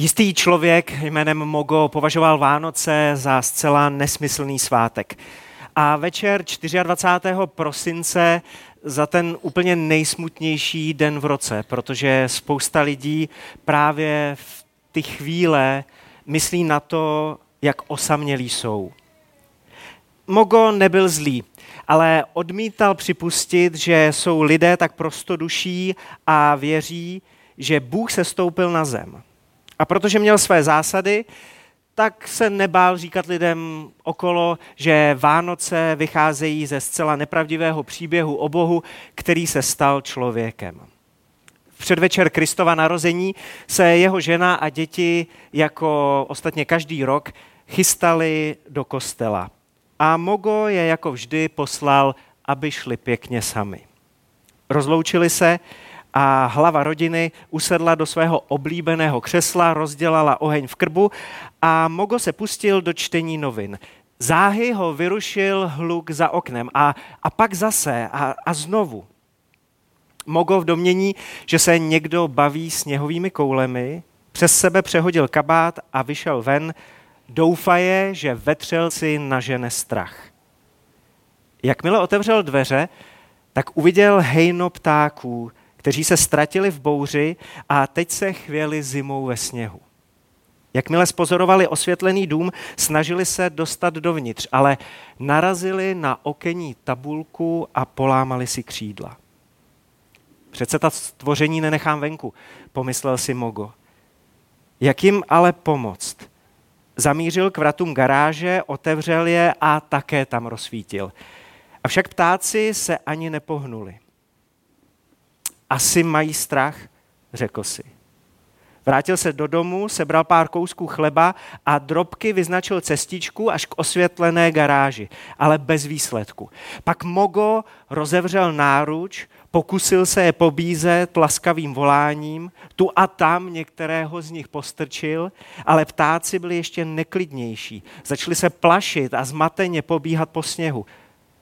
Jistý člověk jménem Mogo považoval Vánoce za zcela nesmyslný svátek. A večer 24. prosince za ten úplně nejsmutnější den v roce, protože spousta lidí právě v ty chvíle myslí na to, jak osamělí jsou. Mogo nebyl zlý, ale odmítal připustit, že jsou lidé tak prostoduší a věří, že Bůh sestoupil na zem. A protože měl své zásady, tak se nebál říkat lidem okolo, že Vánoce vycházejí ze zcela nepravdivého příběhu o Bohu, který se stal člověkem. V předvečer Kristova narození se jeho žena a děti, jako ostatně každý rok, chystali do kostela. A Mogo je jako vždy poslal, aby šli pěkně sami. Rozloučili se a hlava rodiny usedla do svého oblíbeného křesla, rozdělala oheň v krbu a Mogo se pustil do čtení novin. Záhy ho vyrušil hluk za oknem a pak zase a znovu. Mogo v domění, že se někdo baví sněhovými koulemi, přes sebe přehodil kabát a vyšel ven, doufaje, že vetřelci nažene strach. Jakmile otevřel dveře, tak uviděl hejno ptáků, kteří se ztratili v bouři a teď se chvěli zimou ve sněhu. Jakmile spozorovali osvětlený dům, snažili se dostat dovnitř, ale narazili na okenní tabulku a polámali si křídla. Přece ta stvoření nenechám venku, pomyslel si Mogo. Jak jim ale pomoct? Zamířil k vratům garáže, otevřel je a také tam rozsvítil. Avšak ptáci se ani nepohnuli. Asi mají strach, řekl si. Vrátil se do domu, sebral pár kousků chleba a drobky vyznačil cestičku až k osvětlené garáži, ale bez výsledku. Pak Mogo rozevřel náruč, pokusil se je pobízet laskavým voláním, tu a tam některého z nich postrčil, ale ptáci byli ještě neklidnější. Začali se plašit a zmateně pobíhat po sněhu,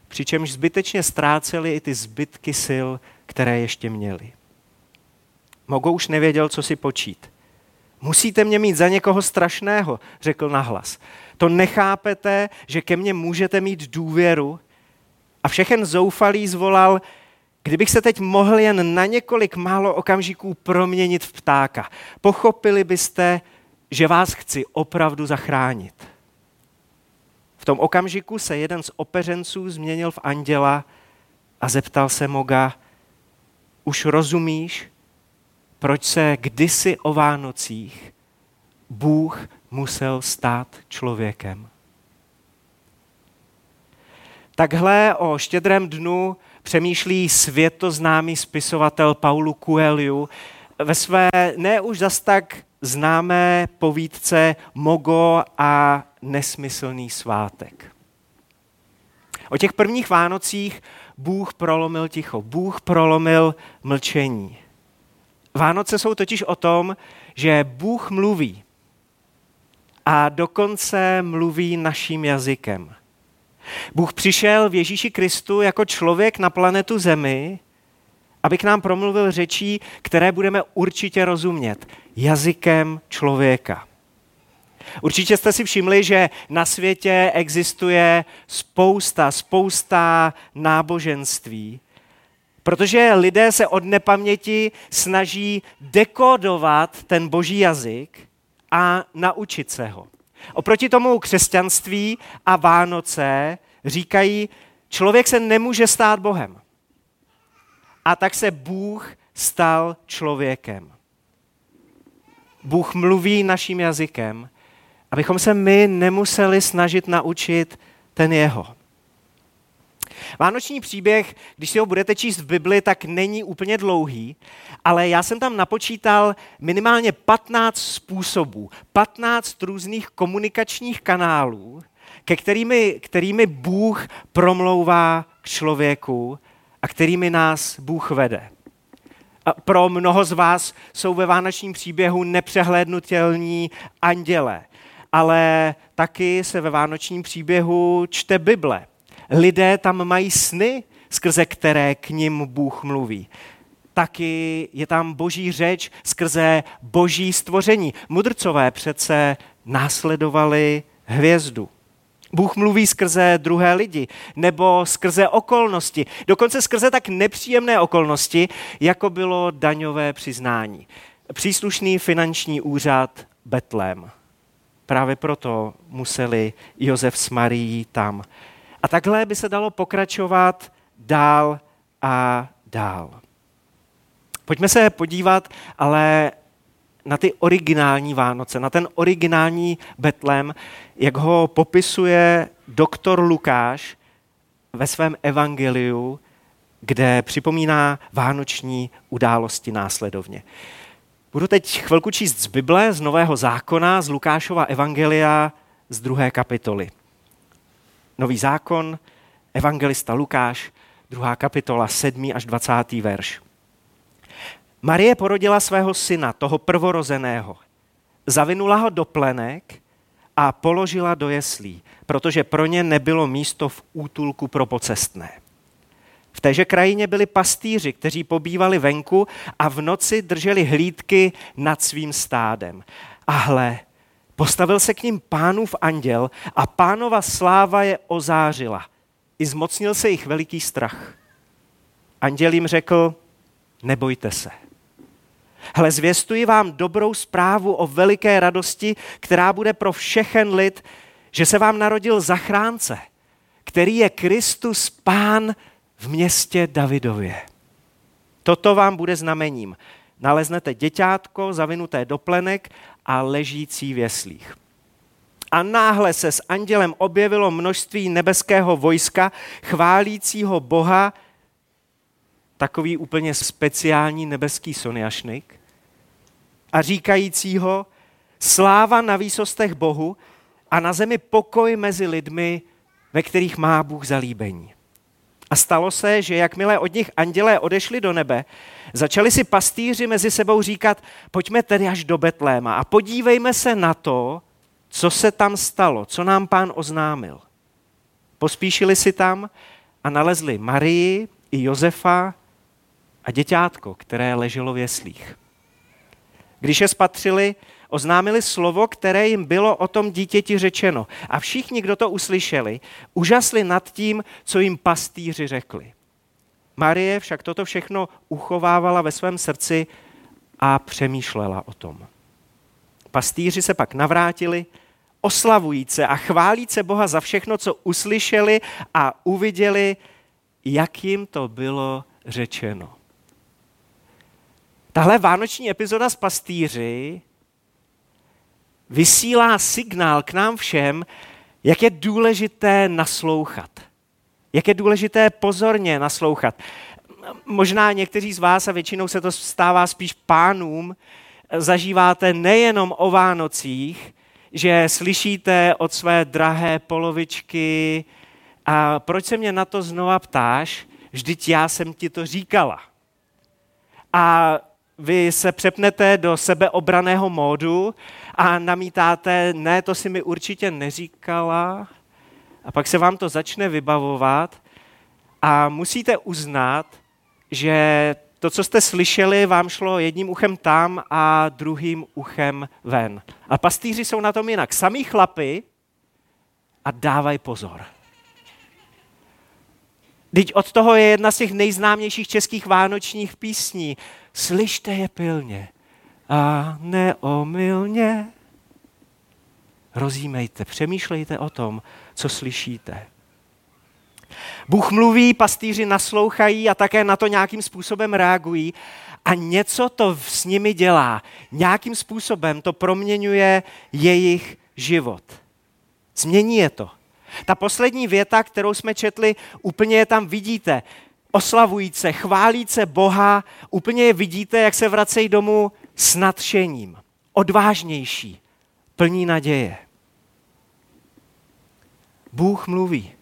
přičemž zbytečně ztráceli i ty zbytky sil, které ještě měli. Mogo už nevěděl, co si počít. Musíte mě mít za někoho strašného, řekl nahlas. To nechápete, že ke mně můžete mít důvěru? A všechen zoufalý zvolal, kdybych se teď mohl jen na několik málo okamžiků proměnit v ptáka, pochopili byste, že vás chci opravdu zachránit. V tom okamžiku se jeden z opeřenců změnil v anděla a zeptal se Moga, už rozumíš, proč se kdysi o Vánocích Bůh musel stát člověkem? Takhle o Štědrém dnu přemýšlí světoznámý spisovatel Paulo Coelho ve své ne už zas tak známé povídce Mogo a nesmyslný svátek. O těch prvních Vánocích Bůh prolomil ticho, Bůh prolomil mlčení. Vánoce jsou totiž o tom, že Bůh mluví a dokonce mluví naším jazykem. Bůh přišel v Ježíši Kristu jako člověk na planetu Zemi, aby k nám promluvil řečí, které budeme určitě rozumět, jazykem člověka. Určitě jste si všimli, že na světě existuje spousta náboženství, protože lidé se od nepaměti snaží dekodovat ten boží jazyk a naučit se ho. Oproti tomu křesťanství a Vánoce říkají, člověk se nemůže stát Bohem. A tak se Bůh stal člověkem. Bůh mluví naším jazykem, abychom se my nemuseli snažit naučit ten jeho. Vánoční příběh, když si ho budete číst v Bibli, tak není úplně dlouhý, ale já jsem tam napočítal minimálně 15 způsobů, 15 různých komunikačních kanálů, kterými Bůh promlouvá k člověku a kterými nás Bůh vede. A pro mnoho z vás jsou ve vánočním příběhu nepřehlédnutelní anděle, ale taky se ve vánočním příběhu čte Bible. Lidé tam mají sny, skrze které k nim Bůh mluví. taky je tam boží řeč skrze boží stvoření. Mudrcové přece následovali hvězdu. Bůh mluví skrze druhé lidi nebo skrze okolnosti, dokonce skrze tak nepříjemné okolnosti, jako bylo daňové přiznání. Příslušný finanční úřad Betlém. Právě proto museli Josef s Marií tam. A takhle by se dalo pokračovat dál a dál. Pojďme se podívat ale na ty originální Vánoce, na ten originální Betlém, jak ho popisuje doktor Lukáš ve svém evangeliu, kde připomíná vánoční události následovně. Budu teď chvilku číst z Bible, z Nového zákona, z Lukášova evangelia z 2. kapitoly. Nový zákon, evangelista Lukáš, 2. kapitola, 7. až 20. verš. Marie porodila svého syna, toho prvorozeného. Zavinula ho do plenek a položila do jeslí, protože pro ně nebylo místo v útulku pro pocestné. V téže krajině byli pastýři, kteří pobývali venku a v noci drželi hlídky nad svým stádem. A hle, postavil se k ním Pánův anděl a Pánova sláva je ozářila. I zmocnil se jich veliký strach. Anděl jim řekl, nebojte se. Hle, zvěstuji vám dobrou zprávu o veliké radosti, která bude pro všechen lid, že se vám narodil zachránce, který je Kristus Pán v městě Davidově. Toto vám bude znamením. Naleznete děťátko zavinuté do plenek a ležící v jeslích. A náhle se s andělem objevilo množství nebeského vojska, chválícího Boha, takový úplně speciální nebeský sonjašnik, a říkajícího sláva na výsostech Bohu a na zemi pokoj mezi lidmi, ve kterých má Bůh zalíbení. A stalo se, že jakmile od nich andělé odešli do nebe, začali si pastýři mezi sebou říkat, pojďme tedy až do Betléma a podívejme se na to, co se tam stalo, co nám Pán oznámil. Pospíšili si tam a nalezli Marii i Josefa a děťátko, které leželo v jeslích. Když je spatřili, oznámili slovo, které jim bylo o tom dítěti řečeno. A všichni, kdo to uslyšeli, užasli nad tím, co jim pastýři řekli. Marie však toto všechno uchovávala ve svém srdci a přemýšlela o tom. Pastýři se pak navrátili, oslavujíce a chválíce Boha za všechno, co uslyšeli a uviděli, jak jim to bylo řečeno. Tahle vánoční epizoda s pastýři vysílá signál k nám všem, jak je důležité naslouchat. Jak je důležité pozorně naslouchat. Možná někteří z vás, a většinou se to stává spíš pánům, zažíváte nejenom o Vánocích, že slyšíte od své drahé polovičky, a proč se mě na to znova ptáš? Vždyť já jsem ti to říkala. A vy se přepnete do sebeobraného módu a namítáte, ne, to si mi určitě neříkala. A pak se vám to začne vybavovat a musíte uznat, že to, co jste slyšeli, vám šlo jedním uchem tam a druhým uchem ven. A pastýři jsou na tom jinak. Samí chlapi a dávaj pozor. Vždyť od toho je jedna z těch nejznámějších českých vánočních písní. Slyšte je pilně a neomylně. Rozjímejte, přemýšlejte o tom, co slyšíte. Bůh mluví, pastýři naslouchají a také na to nějakým způsobem reagují a něco to s nimi dělá. Nějakým způsobem to proměňuje jejich život. Změní je to. Ta poslední věta, kterou jsme četli, úplně je tam vidíte. Oslavujíce, chválíce Boha, úplně je vidíte, jak se vracejí domů s nadšením. Odvážnější, plní naděje. Bůh mluví.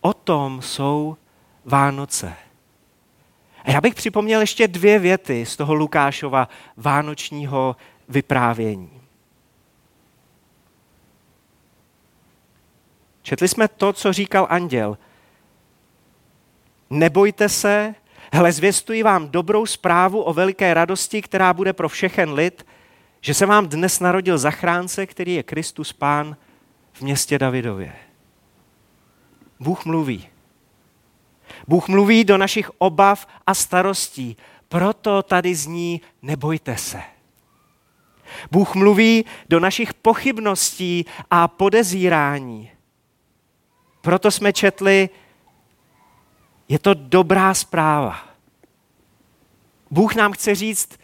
O tom jsou Vánoce. A já bych připomněl ještě dvě věty z toho Lukášova vánočního vyprávění. Četli jsme to, co říkal anděl. Nebojte se, Hele, zvěstuji vám dobrou zprávu o veliké radosti, která bude pro všechen lid, že se vám dnes narodil zachránce, který je Kristus Pán v městě Davidově. Bůh mluví. Bůh mluví do našich obav a starostí, proto tady zní nebojte se. Bůh mluví do našich pochybností a podezírání. Proto jsme četli, je to dobrá zpráva. Bůh nám chce říct,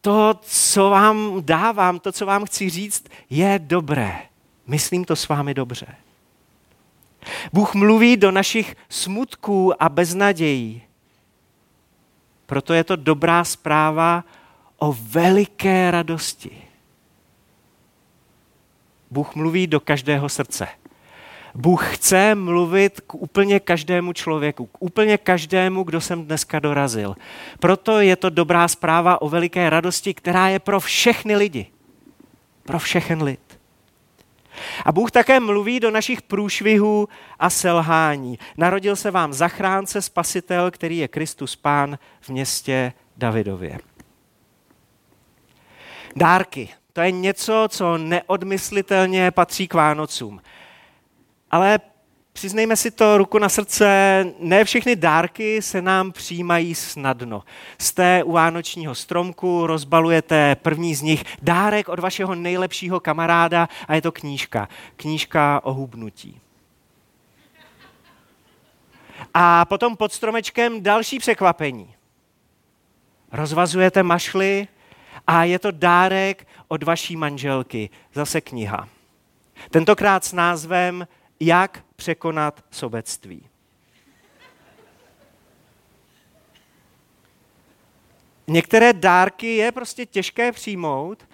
to, co vám dávám, to, co vám chci říct, je dobré. Myslím to s vámi dobře. Bůh mluví do našich smutků a beznadějí. Proto je to dobrá zpráva o veliké radosti. Bůh mluví do každého srdce. Bůh chce mluvit k úplně každému člověku, k úplně každému, kdo sem dneska dorazil. Proto je to dobrá zpráva o veliké radosti, která je pro všechny lidi. Pro všechen lid. A Bůh také mluví do našich průšvihů a selhání. Narodil se vám zachránce, spasitel, který je Kristus Pán v městě Davidově. Dárky. To je něco, co neodmyslitelně patří k Vánocům. Ale přiznejme si to, ruku na srdce, ne všechny dárky se nám přijímají snadno. Jste u vánočního stromku, rozbalujete první z nich dárek od vašeho nejlepšího kamaráda a je to knížka. Knížka o hubnutí. A potom pod stromečkem další překvapení. Rozvazujete mašly a je to dárek od vaší manželky. Zase kniha. Tentokrát s názvem Jak překonat sobectví. Některé dárky je prostě těžké přijmout,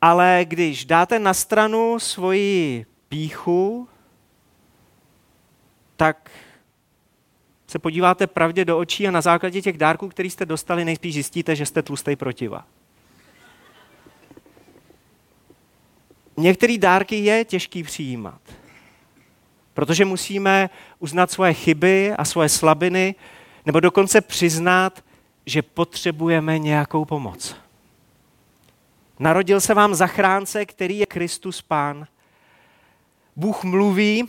ale když dáte na stranu svoji pýchu, tak se podíváte pravdě do očí a na základě těch dárků, který jste dostali, nejspíš zjistíte, že jste tlustej protiva. Některé dárky je těžký přijímat. Protože musíme uznat svoje chyby a svoje slabiny, nebo dokonce přiznat, že potřebujeme nějakou pomoc. Narodil se vám zachránce, který je Kristus Pán. Bůh mluví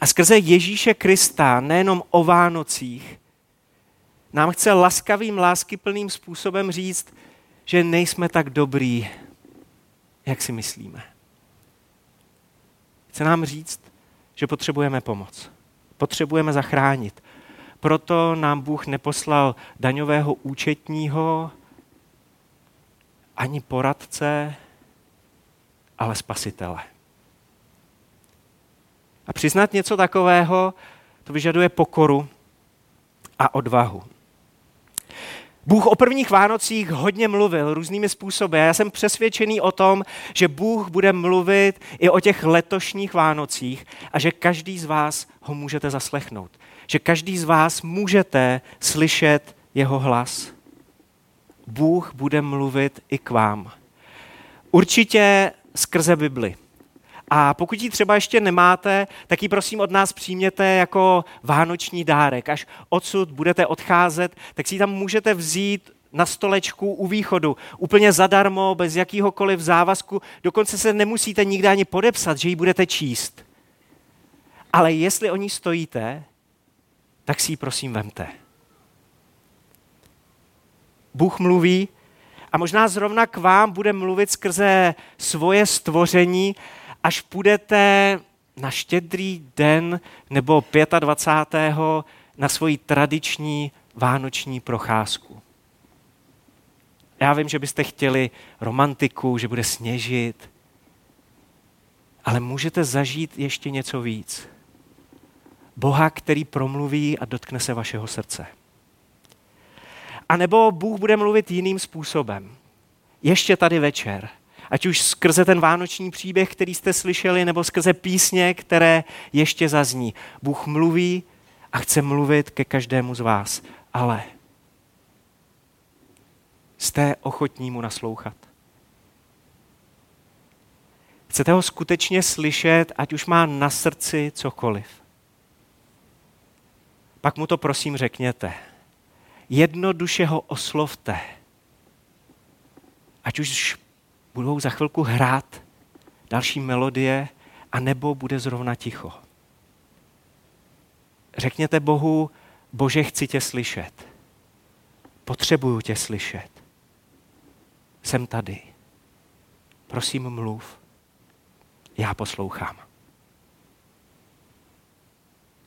a skrze Ježíše Krista, nejenom o Vánocích, nám chce laskavým, láskyplným způsobem říct, že nejsme tak dobrý, jak si myslíme. Chce nám říct, že potřebujeme pomoc. Potřebujeme zachránit. Proto nám Bůh neposlal daňového účetního, ani poradce, ale spasitele. A přiznat něco takového, to vyžaduje pokoru a odvahu. Bůh o prvních Vánocích hodně mluvil různými způsoby. Já jsem přesvědčený o tom, že Bůh bude mluvit i o těch letošních Vánocích a že každý z vás ho můžete zaslechnout. Že každý z vás můžete slyšet jeho hlas. Bůh bude mluvit i k vám. Určitě skrze Bibli. A pokud ji třeba ještě nemáte, tak ji prosím od nás přijměte jako vánoční dárek. Až odsud budete odcházet, tak si ji tam můžete vzít na stolečku u východu. Úplně zadarmo, bez jakýhokoliv závazku. Dokonce se nemusíte nikdy ani podepsat, že ji budete číst. Ale jestli o ní stojíte, tak si ji prosím vemte. Bůh mluví a možná zrovna k vám bude mluvit skrze svoje stvoření, až půjdete na Štědrý den nebo 25. na svoji tradiční vánoční procházku. Já vím, že byste chtěli romantiku, že bude sněžit, ale můžete zažít ještě něco víc. Boha, který promluví a dotkne se vašeho srdce. A nebo Bůh bude mluvit jiným způsobem. Ještě tady večer. Ať už skrze ten vánoční příběh, který jste slyšeli, nebo skrze písně, které ještě zazní. Bůh mluví a chce mluvit ke každému z vás. Ale jste ochotní mu naslouchat. Chcete ho skutečně slyšet, ať už má na srdci cokoliv. Pak mu to prosím řekněte. Jednoduše ho oslovte. Ať už budou za chvilku hrát další melodie, anebo bude zrovna ticho. Řekněte Bohu, Bože, chci tě slyšet. Potřebuju tě slyšet. Jsem tady. Prosím, mluv. Já poslouchám.